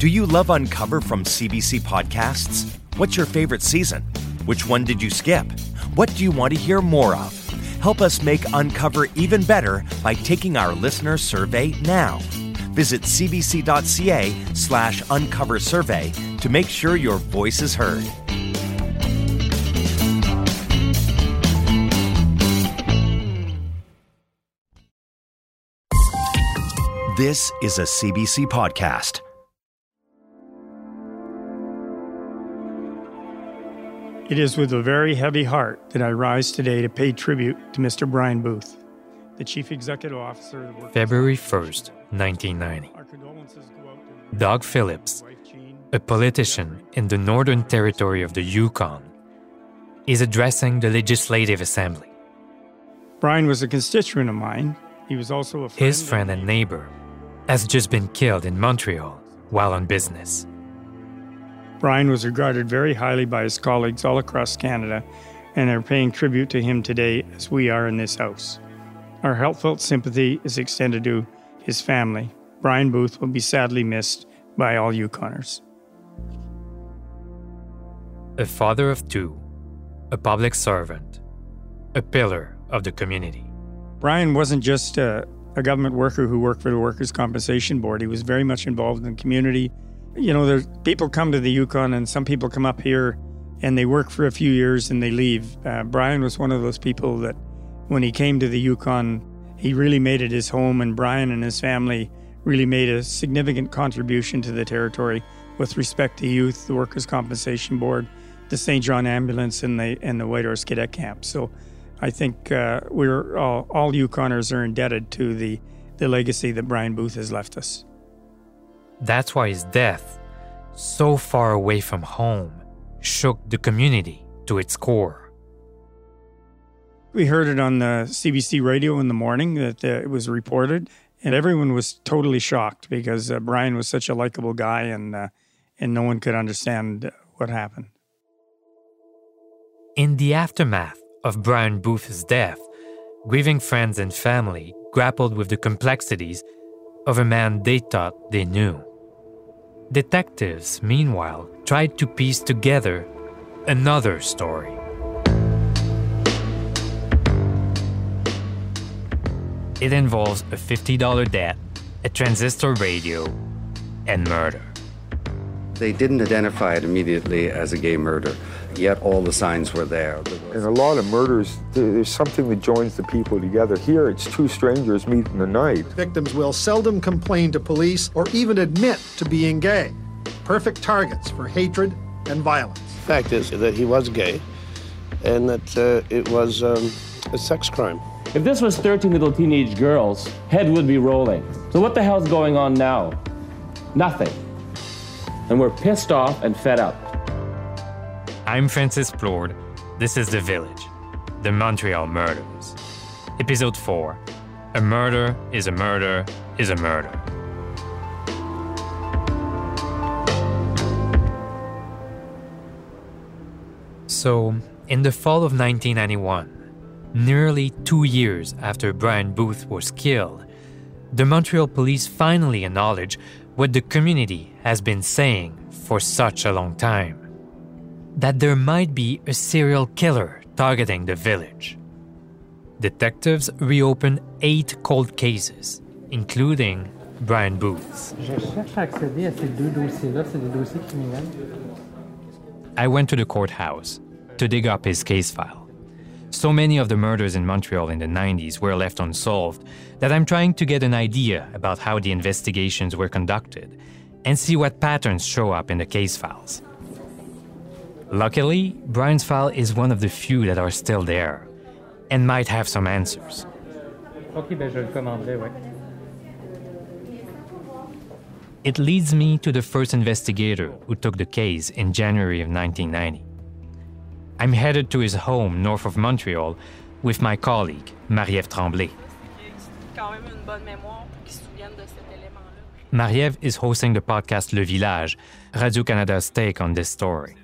Do you love Uncover from CBC Podcasts? What's your favorite season? Which one did you skip? What do you want to hear more of? Help us make Uncover even better by taking our listener survey now. Visit cbc.ca/uncoversurvey to make sure your voice is heard. This is a CBC podcast. It is with a very heavy heart that I rise today to pay tribute to Mr. Brian Booth, the Chief Executive Officer of the February 1st, 1990. Doug Phillips, a politician in the Northern Territory of the Yukon, is addressing the Legislative Assembly. Brian was a constituent of mine. He was also a friend. His friend and neighbor has just been killed in Montreal while on business. Brian was regarded very highly by his colleagues all across Canada, and are paying tribute to him today as we are in this house. Our heartfelt sympathy is extended to his family. Brian Booth will be sadly missed by all Yukoners. A father of two, a public servant, a pillar of the community. Brian wasn't just a government worker who worked for the Workers' Compensation Board. He was very much involved in the community. You know, there's people come to the Yukon and some people come up here and they work for a few years and they leave. Brian was one of those people that when he came to the Yukon, he really made it his home, and Brian and his family really made a significant contribution to the territory with respect to youth, the Workers' Compensation Board, the St. John Ambulance, and the Whitehorse Cadet Camp. So I think we're all Yukoners are indebted to the legacy that Brian Booth has left us. That's why his death, so far away from home, shook the community to its core. We heard it on the CBC radio in the morning that it was reported, and everyone was totally shocked because Brian was such a likable guy, and no one could understand what happened. In the aftermath of Brian Booth's death, grieving friends and family grappled with the complexities of a man they thought they knew. Detectives, meanwhile, tried to piece together another story. It involves a $50 debt, a transistor radio, and murder. They didn't identify it immediately as a gay murder, yet all the signs were there. In a lot of murders, there's something that joins the people together. Here, it's two strangers meet in the night. Victims will seldom complain to police or even admit to being gay. Perfect targets for hatred and violence. The fact is that he was gay and that it was a sex crime. If this was 13 little teenage girls, head would be rolling. So what the hell's going on now? Nothing. And we're pissed off and fed up. I'm Francis Plourde. This is The Village, The Montreal Murders. Episode 4, A Murder is a Murder is a Murder. So, in the fall of 1991, nearly 2 years after Brian Booth was killed, the Montreal police finally acknowledged what the community has been saying for such a long time, that there might be a serial killer targeting the village. Detectives reopened 8 cold cases, including Brian Booth's. I went to the courthouse to dig up his case file. So many of the murders in Montreal in the 90s were left unsolved that I'm trying to get an idea about how the investigations were conducted and see what patterns show up in the case files. Luckily, Brian's file is one of the few that are still there and might have some answers. It leads me to the first investigator who took the case in January of 1990. I'm headed to his home north of Montreal with my colleague, Marie-Ève Tremblay. Marie-Ève is hosting the podcast Le Village, Radio-Canada's take on this story.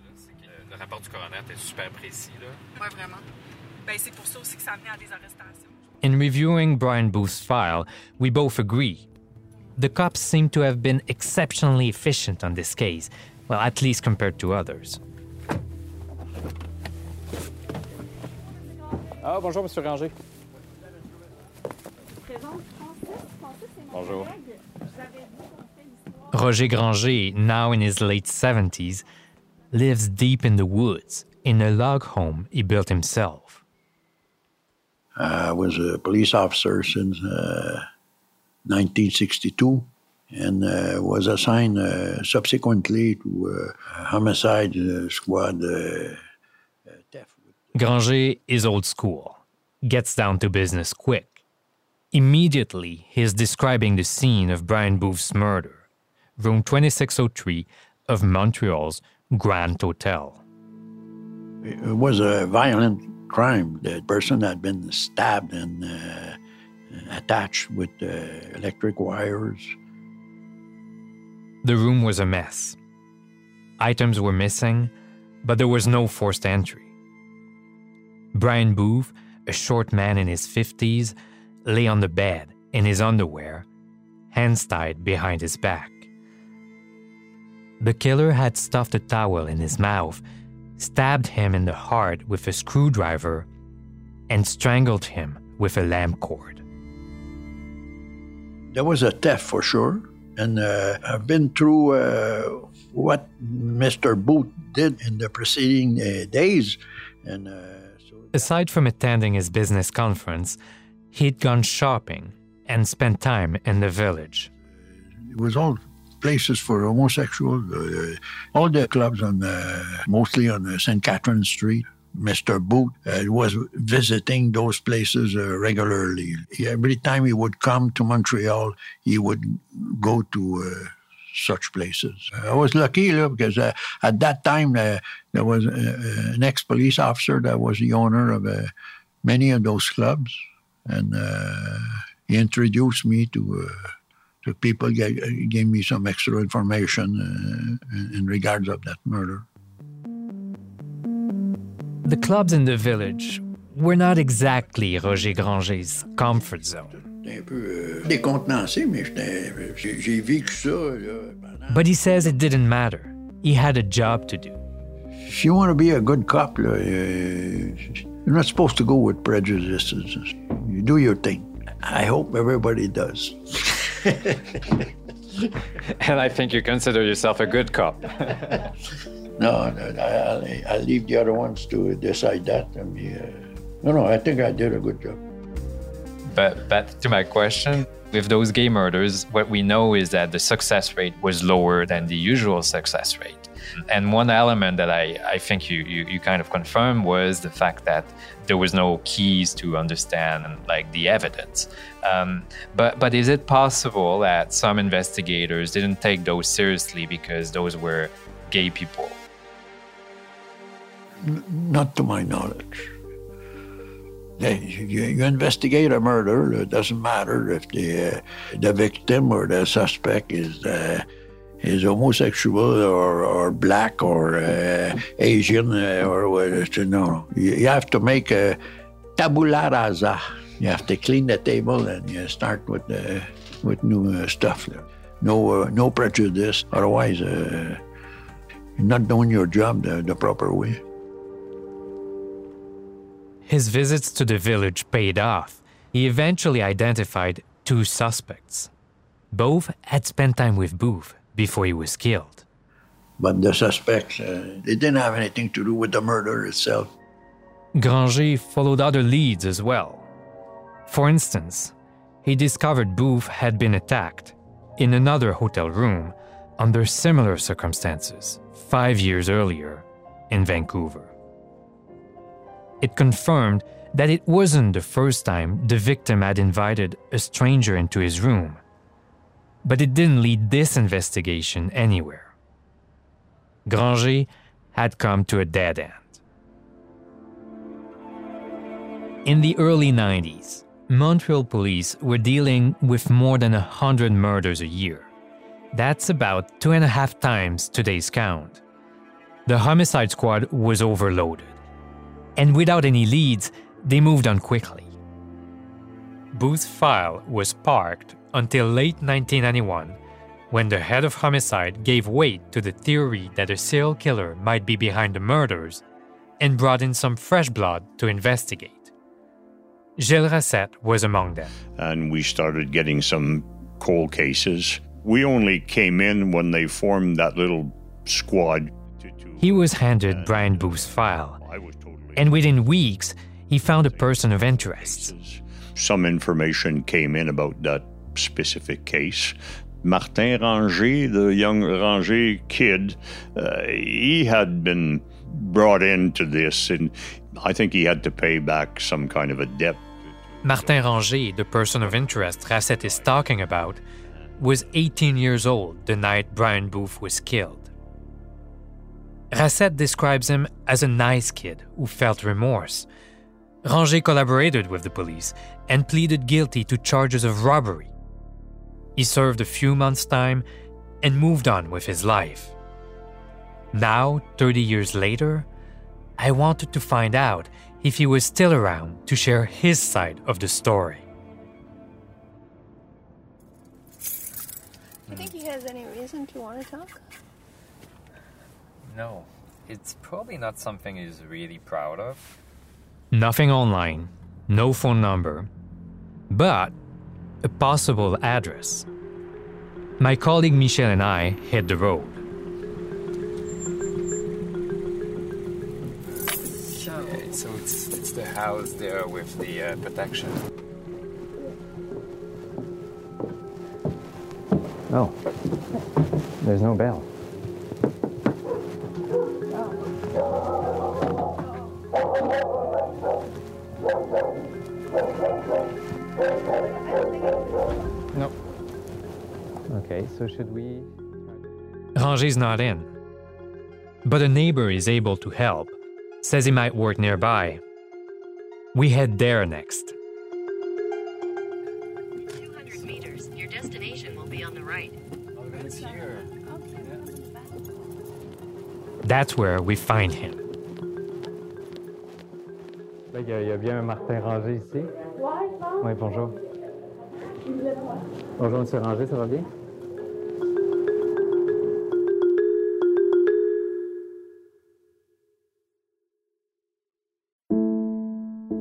In reviewing Brian Booth's file, we both agree The cops seem to have been exceptionally efficient on this case, well, at least compared to others. Ah, bonjour, Monsieur Ranger. Bonjour. Roger Granger, now in his late 70s, lives deep in the woods in a log home he built himself. I was a police officer since 1962 and was assigned subsequently to a homicide squad. Granger is old school, gets down to business quick. Immediately, he is describing the scene of Brian Booth's murder, room 2603 of Montreal's Grand Hotel. It was a violent crime. The person had been stabbed and attached with electric wires. The room was a mess. Items were missing, but there was no forced entry. Brian Booth, a short man in his 50s, lay on the bed in his underwear, hands tied behind his back. The killer had stuffed a towel in his mouth, stabbed him in the heart with a screwdriver, and strangled him with a lamp cord. There was a theft for sure, and I've been through what Mr. Booth did in the preceding days. And aside from attending his business conference, he'd gone shopping and spent time in the village. It was all places for homosexuals, all the clubs on mostly on St. Catherine Street. Mr. Booth was visiting those places regularly. Every time he would come to Montreal, he would go to such places. I was lucky because at that time there was an ex-police officer that was the owner of many of those clubs. And he introduced me to people, gave me some extra information in regards of that murder. The clubs in the village were not exactly Roger Granger's comfort zone. But he says it didn't matter. He had a job to do. If you want to be a good cop, you're not supposed to go with prejudices. You do your thing. I hope everybody does. And I think you consider yourself a good cop. No, I leave the other ones to decide that. I mean, no, I think I did a good job. But back to my question, with those gay murders, what we know is that the success rate was lower than the usual success rate. And one element that I think you kind of confirmed was the fact that there was no keys to understand, like, the evidence. But is it possible that some investigators didn't take those seriously because those were gay people? Not to my knowledge. You investigate a murder, it doesn't matter if the victim or the suspect is homosexual or black or Asian no. You have to make a tabula rasa. You have to clean the table and you start with new stuff. No prejudice. Otherwise, you're not doing your job the proper way. His visits to the village paid off. He eventually identified two suspects. Both had spent time with Booth before he was killed. But the suspects, they didn't have anything to do with the murder itself. Granger followed other leads as well. For instance, he discovered Booth had been attacked in another hotel room under similar circumstances 5 years earlier in Vancouver. It confirmed that it wasn't the first time the victim had invited a stranger into his room. But it didn't lead this investigation anywhere. Granger had come to a dead end. In the early 90s, Montreal police were dealing with more than 100 murders a year. That's about 2.5 times today's count. The homicide squad was overloaded. And without any leads, they moved on quickly. Booth's file was parked until late 1991, when the head of homicide gave weight to the theory that a serial killer might be behind the murders and brought in some fresh blood to investigate. Gilles Racette was among them. And we started getting some cold cases. We only came in when they formed that little squad. He was handed Brian Booth's file, and within weeks, he found a person of interest. Some information came in about that specific case. Martin Ranger, the young Ranger kid, he had been brought into this, and I think he had to pay back some kind of a debt. Martin Ranger, the person of interest Racette is talking about, was 18 years old the night Brian Booth was killed. Racette describes him as a nice kid who felt remorse. Ranger collaborated with the police and pleaded guilty to charges of robbery. He served a few months' time and moved on with his life. Now, 30 years later, I wanted to find out if he was still around to share his side of the story. Do you think he has any reason to want to talk? No, it's probably not something he's really proud of. Nothing online, no phone number, but a possible address. My colleague Michel and I hit the road. So it's the house there with the protection. Oh, there's no bell. No. Okay, so should we... Ranger's not in. But a neighbor is able to help. Says he might work nearby. We head there next. 200 meters, your destination will be on the right. Oh, that's here. Okay. Yeah. That's where we find him. Il y a bien Martin Ranger ici. Oui, bonjour. Bonjour, Monsieur Ranger, ça va bien?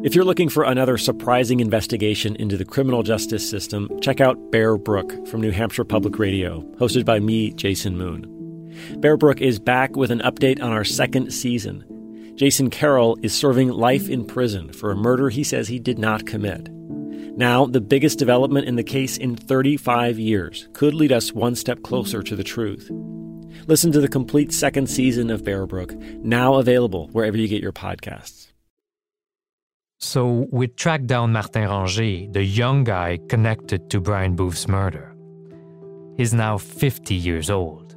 If you're looking for another surprising investigation into the criminal justice system, check out Bear Brook from New Hampshire Public Radio, hosted by me, Jason Moon. Bear Brook is back with an update on our second season. Jason Carroll is serving life in prison for a murder he says he did not commit. Now, the biggest development in the case in 35 years could lead us one step closer to the truth. Listen to the complete second season of Bear Brook, now available wherever you get your podcasts. So we tracked down Martin Ranger, the young guy connected to Brian Booth's murder. He's now 50 years old.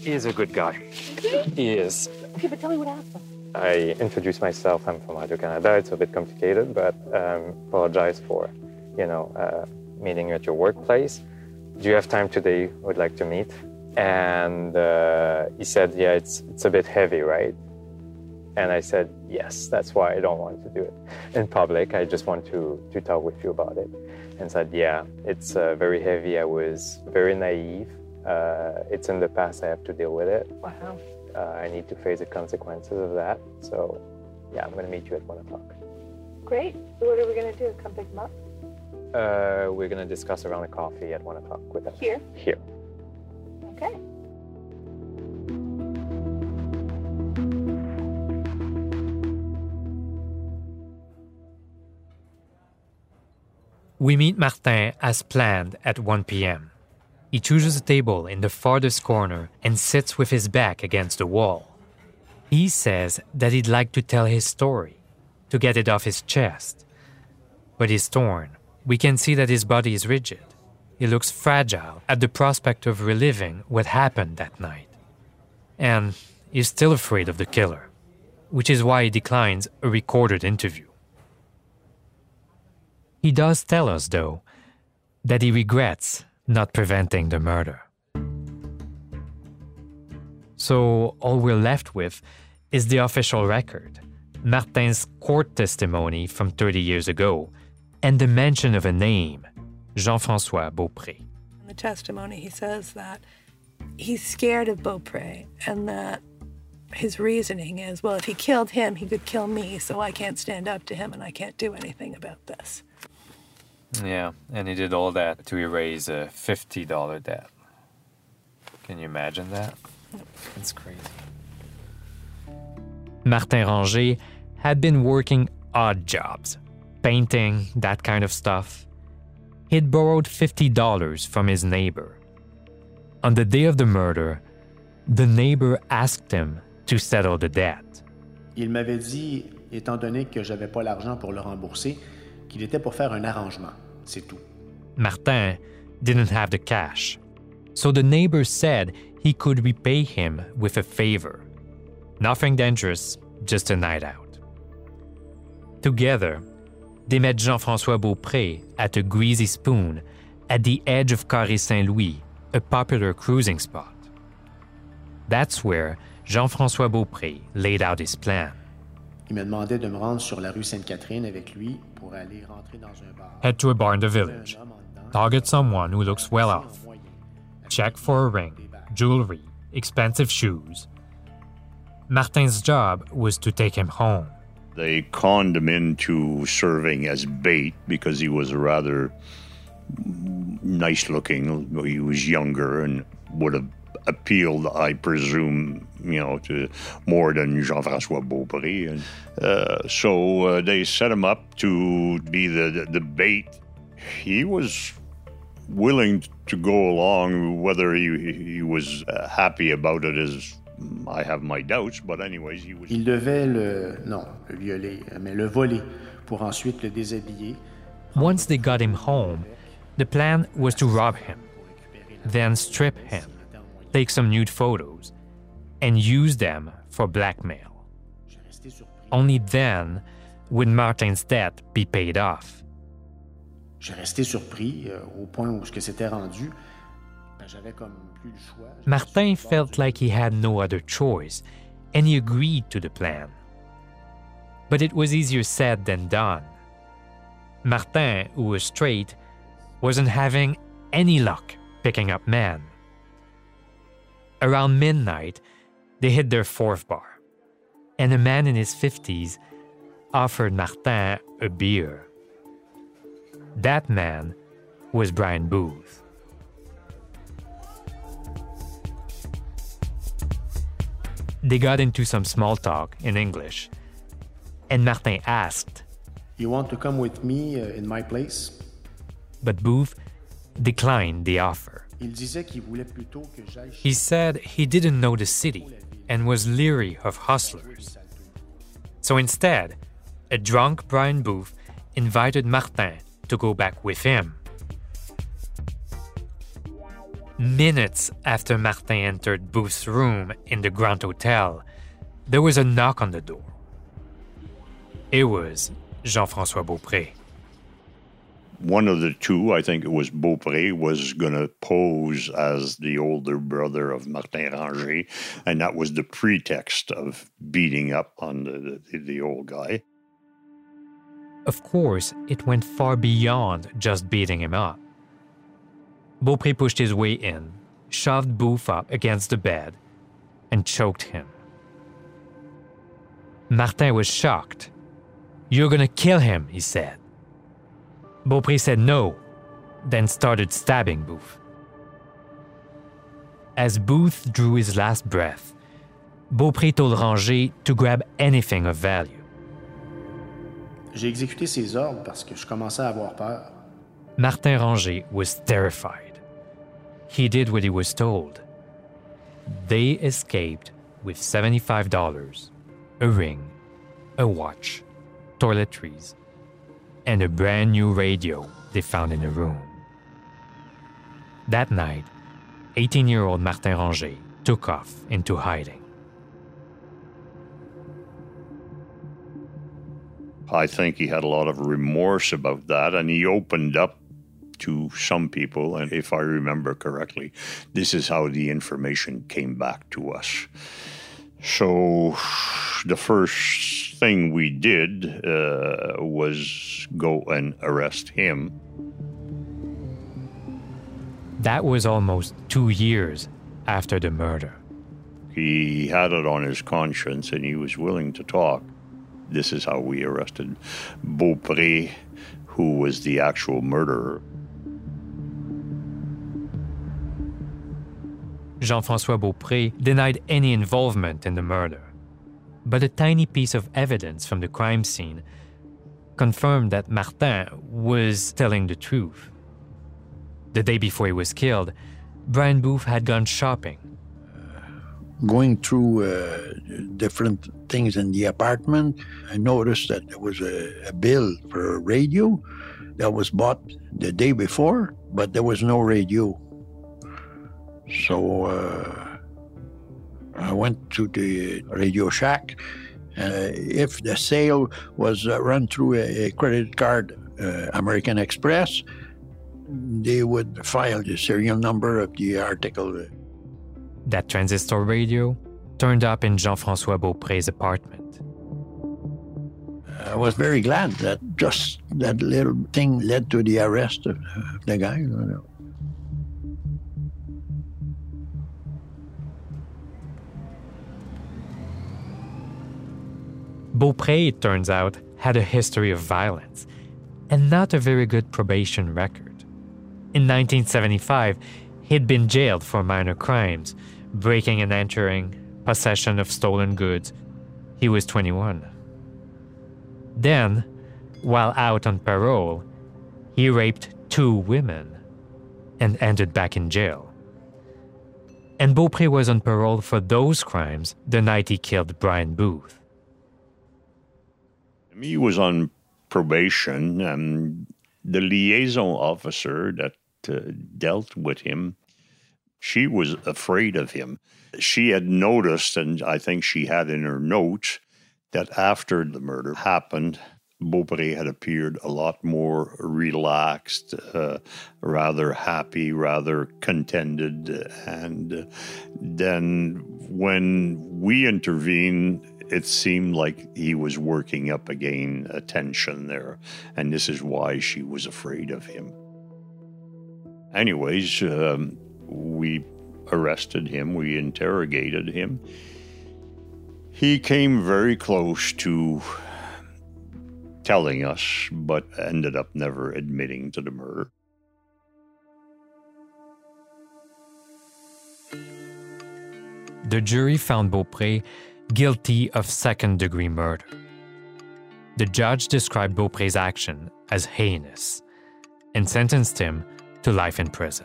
He is a good guy. He is. Okay, but tell me what happened. I introduced myself. I'm from Radio-Canada. It's a bit complicated, but apologize for, meeting you at your workplace. Do you have time today? Would like to meet. And he said, yeah, it's a bit heavy, right? And I said, yes, that's why I don't want to do it in public. I just want to talk with you about it. And said, yeah, it's very heavy. I was very naive. It's in the past. I have to deal with it. Wow. I need to face the consequences of that. So, yeah, I'm going to meet you at 1 o'clock. Great. So what are we going to do? Come pick him up? We're going to discuss around a coffee at 1 o'clock with him. Here? Here. Okay. We meet Martin as planned at 1 p.m. He chooses a table in the farthest corner and sits with his back against the wall. He says that he'd like to tell his story, to get it off his chest. But he's torn. We can see that his body is rigid. He looks fragile at the prospect of reliving what happened that night. And he's still afraid of the killer, which is why he declines a recorded interview. He does tell us, though, that he regrets not preventing the murder. So all we're left with is the official record, Martin's court testimony from 30 years ago, and the mention of a name, Jean-François Beaupré. In the testimony, he says that he's scared of Beaupré and that his reasoning is, well, if he killed him, he could kill me, so I can't stand up to him and I can't do anything about this. Yeah, and he did all that to erase a $50 debt. Can you imagine that? Nope. That's crazy. Martin Ranger had been working odd jobs, painting, that kind of stuff. He'd borrowed $50 from his neighbor. On the day of the murder, the neighbor asked him to settle the debt. Il m'avait dit, étant donné que j'avais pas l'argent pour le rembourser, qu'il était pour faire un arrangement, c'est tout. Martin didn't have the cash, so the neighbor said he could repay him with a favor. Nothing dangerous, just a night out. Together, they met Jean-François Beaupré at a greasy spoon at the edge of Carré-Saint-Louis, a popular cruising spot. That's where Jean-François Beaupré laid out his plan. Il me demandait de me rendre sur la rue St. Catherine avec lui pour aller rentrer dans un bar. Head to a bar in the village. Target someone who looks well off. Check for a ring, jewelry, expensive shoes. Martin's job was to take him home. They conned him into serving as bait because he was rather nice-looking. He was younger and would have appealed, I presume, to more than Jean-François Beaupré. So they set him up to be the bait. He was willing to go along. Whether he was happy about it is, I have my doubts, but anyways, he was... Il devait le violer, mais le voler pour ensuite le déshabiller. Once they got him home, the plan was to rob him, then strip him, take some nude photos, and use them for blackmail. Only then would Martin's debt be paid off. J'ai resté surpris au point où ce s'était rendu. Martin felt like he had no other choice, and he agreed to the plan. But it was easier said than done. Martin, who was straight, wasn't having any luck picking up men. Around midnight, they hit their fourth bar, and a man in his 50s offered Martin a beer. That man was Brian Booth. They got into some small talk in English, and Martin asked, "You want to come with me in my place?" But Booth declined the offer. He said he didn't know the city and was leery of hustlers. So instead, a drunk Brian Booth invited Martin to go back with him. Minutes after Martin entered Booth's room in the Grand Hotel, there was a knock on the door. It was Jean-François Beaupré. One of the two, I think it was Beaupré, was going to pose as the older brother of Martin Ranger, and that was the pretext of beating up on the old guy. Of course, it went far beyond just beating him up. Beaupré pushed his way in, shoved Booth up against the bed, and choked him. Martin was shocked. "You're gonna kill him," he said. Beaupré said no, then started stabbing Booth. As Booth drew his last breath, Beaupré told Ranger to grab anything of value. J'ai exécuté ses ordres parce que je commençais à avoir peur. Martin Ranger was terrified. He did what he was told. They escaped with $75, a ring, a watch, toiletries, and a brand new radio they found in a room. That night, 18-year-old Martin Ranger took off into hiding. I think he had a lot of remorse about that, and he opened up to some people, and if I remember correctly, this is how the information came back to us. So the first thing we did was go and arrest him. That was almost 2 years after the murder. He had it on his conscience and he was willing to talk. This is how we arrested Beaupré, who was the actual murderer. Jean-François Beaupré denied any involvement in the murder, but a tiny piece of evidence from the crime scene confirmed that Martin was telling the truth. The day before he was killed, Brian Booth had gone shopping. Going through different things in the apartment, I noticed that there was a bill for a radio that was bought the day before, but there was no radio. So I went to the Radio Shack. If the sale was run through a credit card, American Express, they would file the serial number of the article. That transistor radio turned up in Jean-François Beaupré's apartment. I was very glad that just that little thing led to the arrest of the guy. Beaupré, it turns out, had a history of violence and not a very good probation record. In 1975, he'd been jailed for minor crimes, breaking and entering, possession of stolen goods. He was 21. Then, while out on parole, he raped 2 women and ended back in jail. And Beaupré was on parole for those crimes the night he killed Brian Booth. He was on probation, and the liaison officer that dealt with him, she was afraid of him. She had noticed, and I think she had in her notes, that after the murder happened, Beaupré had appeared a lot more relaxed, rather happy, rather contented. And then when we intervened, it seemed like he was working up again a tension there, and this is why she was afraid of him. Anyways, we arrested him, we interrogated him. He came very close to telling us, but ended up never admitting to the murder. The jury found Beaupré guilty of second-degree murder. The judge described Beaupré's action as heinous and sentenced him to life in prison.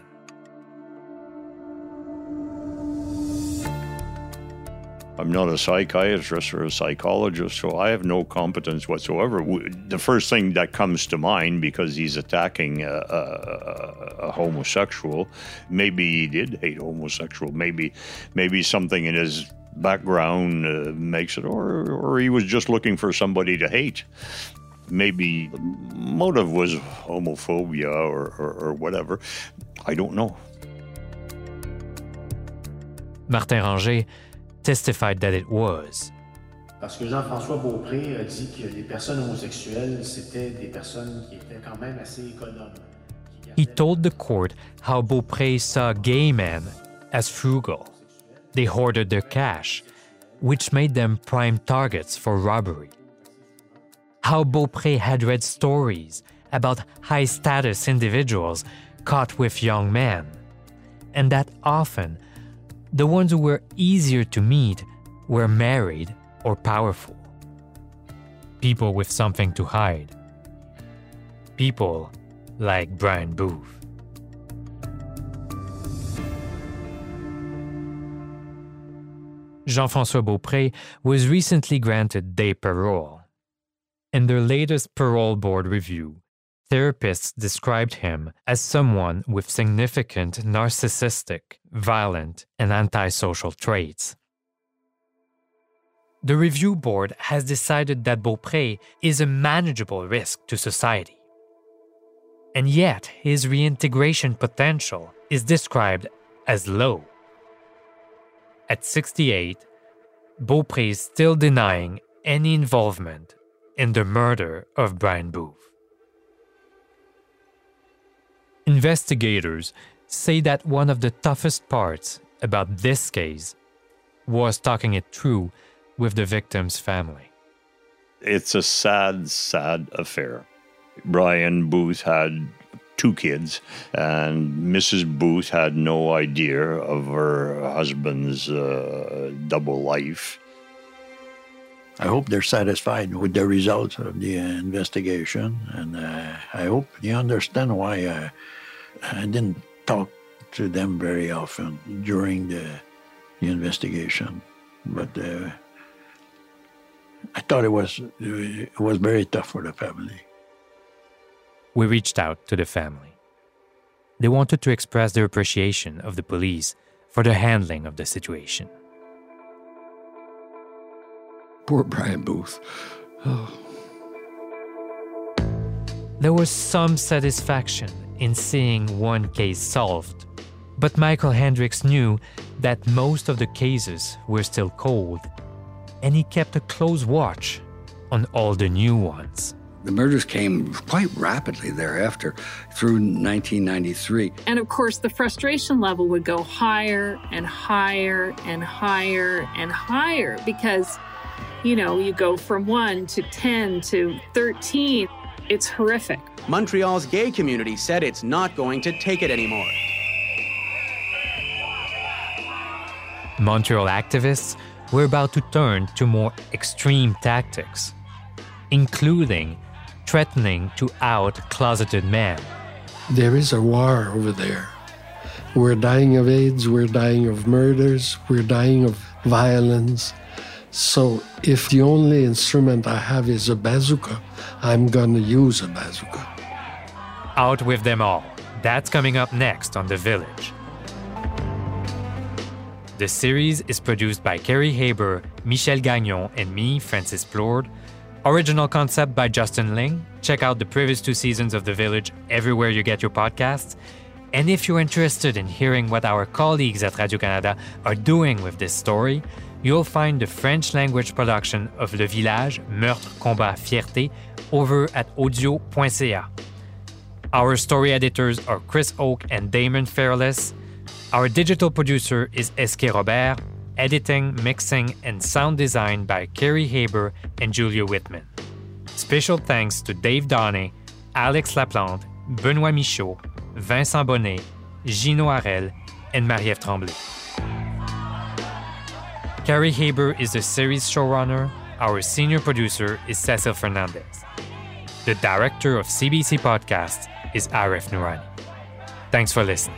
I'm not a psychiatrist or a psychologist, so I have no competence whatsoever. The first thing that comes to mind, because he's attacking a homosexual, maybe he did hate homosexual, maybe something in his background makes it, or he was just looking for somebody to hate. Maybe the motive was homophobia or whatever. I don't know. Martin Ranger testified that it was. Parce que Jean-François Beaupré a dit que les personnes homosexuelles, c'était des personnes qui étaient quand même assez économes. He told the court how Beaupré saw gay men as frugal. They hoarded their cash, which made them prime targets for robbery. How Beaupré had read stories about high-status individuals caught with young men, and that often the ones who were easier to meet were married or powerful. People with something to hide. People like Brian Booth. Jean-François Beaupré was recently granted day parole. In their latest parole board review, therapists described him as someone with significant narcissistic, violent, and antisocial traits. The review board has decided that Beaupré is a manageable risk to society. And yet, his reintegration potential is described as low. At 68, Beaupré is still denying any involvement in the murder of Brian Booth. Investigators say that one of the toughest parts about this case was talking it through with the victim's family. It's a sad, sad affair. Brian Booth had two kids, and Mrs. Booth had no idea of her husband's double life. I hope they're satisfied with the results of the investigation, and I hope they understand why I didn't talk to them very often during the investigation. But I thought it was very tough for the family. We reached out to the family. They wanted to express their appreciation of the police for their handling of the situation. Poor Brian Booth. Oh. There was some satisfaction in seeing one case solved, but Michael Hendricks knew that most of the cases were still cold, and he kept a close watch on all the new ones. The murders came quite rapidly thereafter, through 1993. And of course, the frustration level would go higher and higher and higher and higher because, you know, you go from 1 to 10 to 13. It's horrific. Montreal's gay community said it's not going to take it anymore. Montreal activists were about to turn to more extreme tactics, including threatening to out closeted men. There is a war over there. We're dying of AIDS, we're dying of murders, we're dying of violence. So if the only instrument I have is a bazooka, I'm going to use a bazooka. Out with them all. That's coming up next on The Village. The series is produced by Kerry Haber, Michel Gagnon, and me, Francis Plourde. Original concept by Justin Ling. Check out the previous 2 seasons of The Village everywhere you get your podcasts. And if you're interested in hearing what our colleagues at Radio-Canada are doing with this story, you'll find the French-language production of The Village, Meurtre, Combat, Fierté over at audio.ca. Our story editors are Chris Oak and Damon Fairless. Our digital producer is Eske Robert. Editing, mixing, and sound design by Kerry Haber and Julia Whitman. Special thanks to Dave Darnay, Alex Laplante, Benoît Michaud, Vincent Bonnet, Gino Harel, and Marie-Ève Tremblay. Kerry Haber is the series showrunner. Our senior producer is Cecil Fernandez. The director of CBC Podcasts is Arif Nourani. Thanks for listening.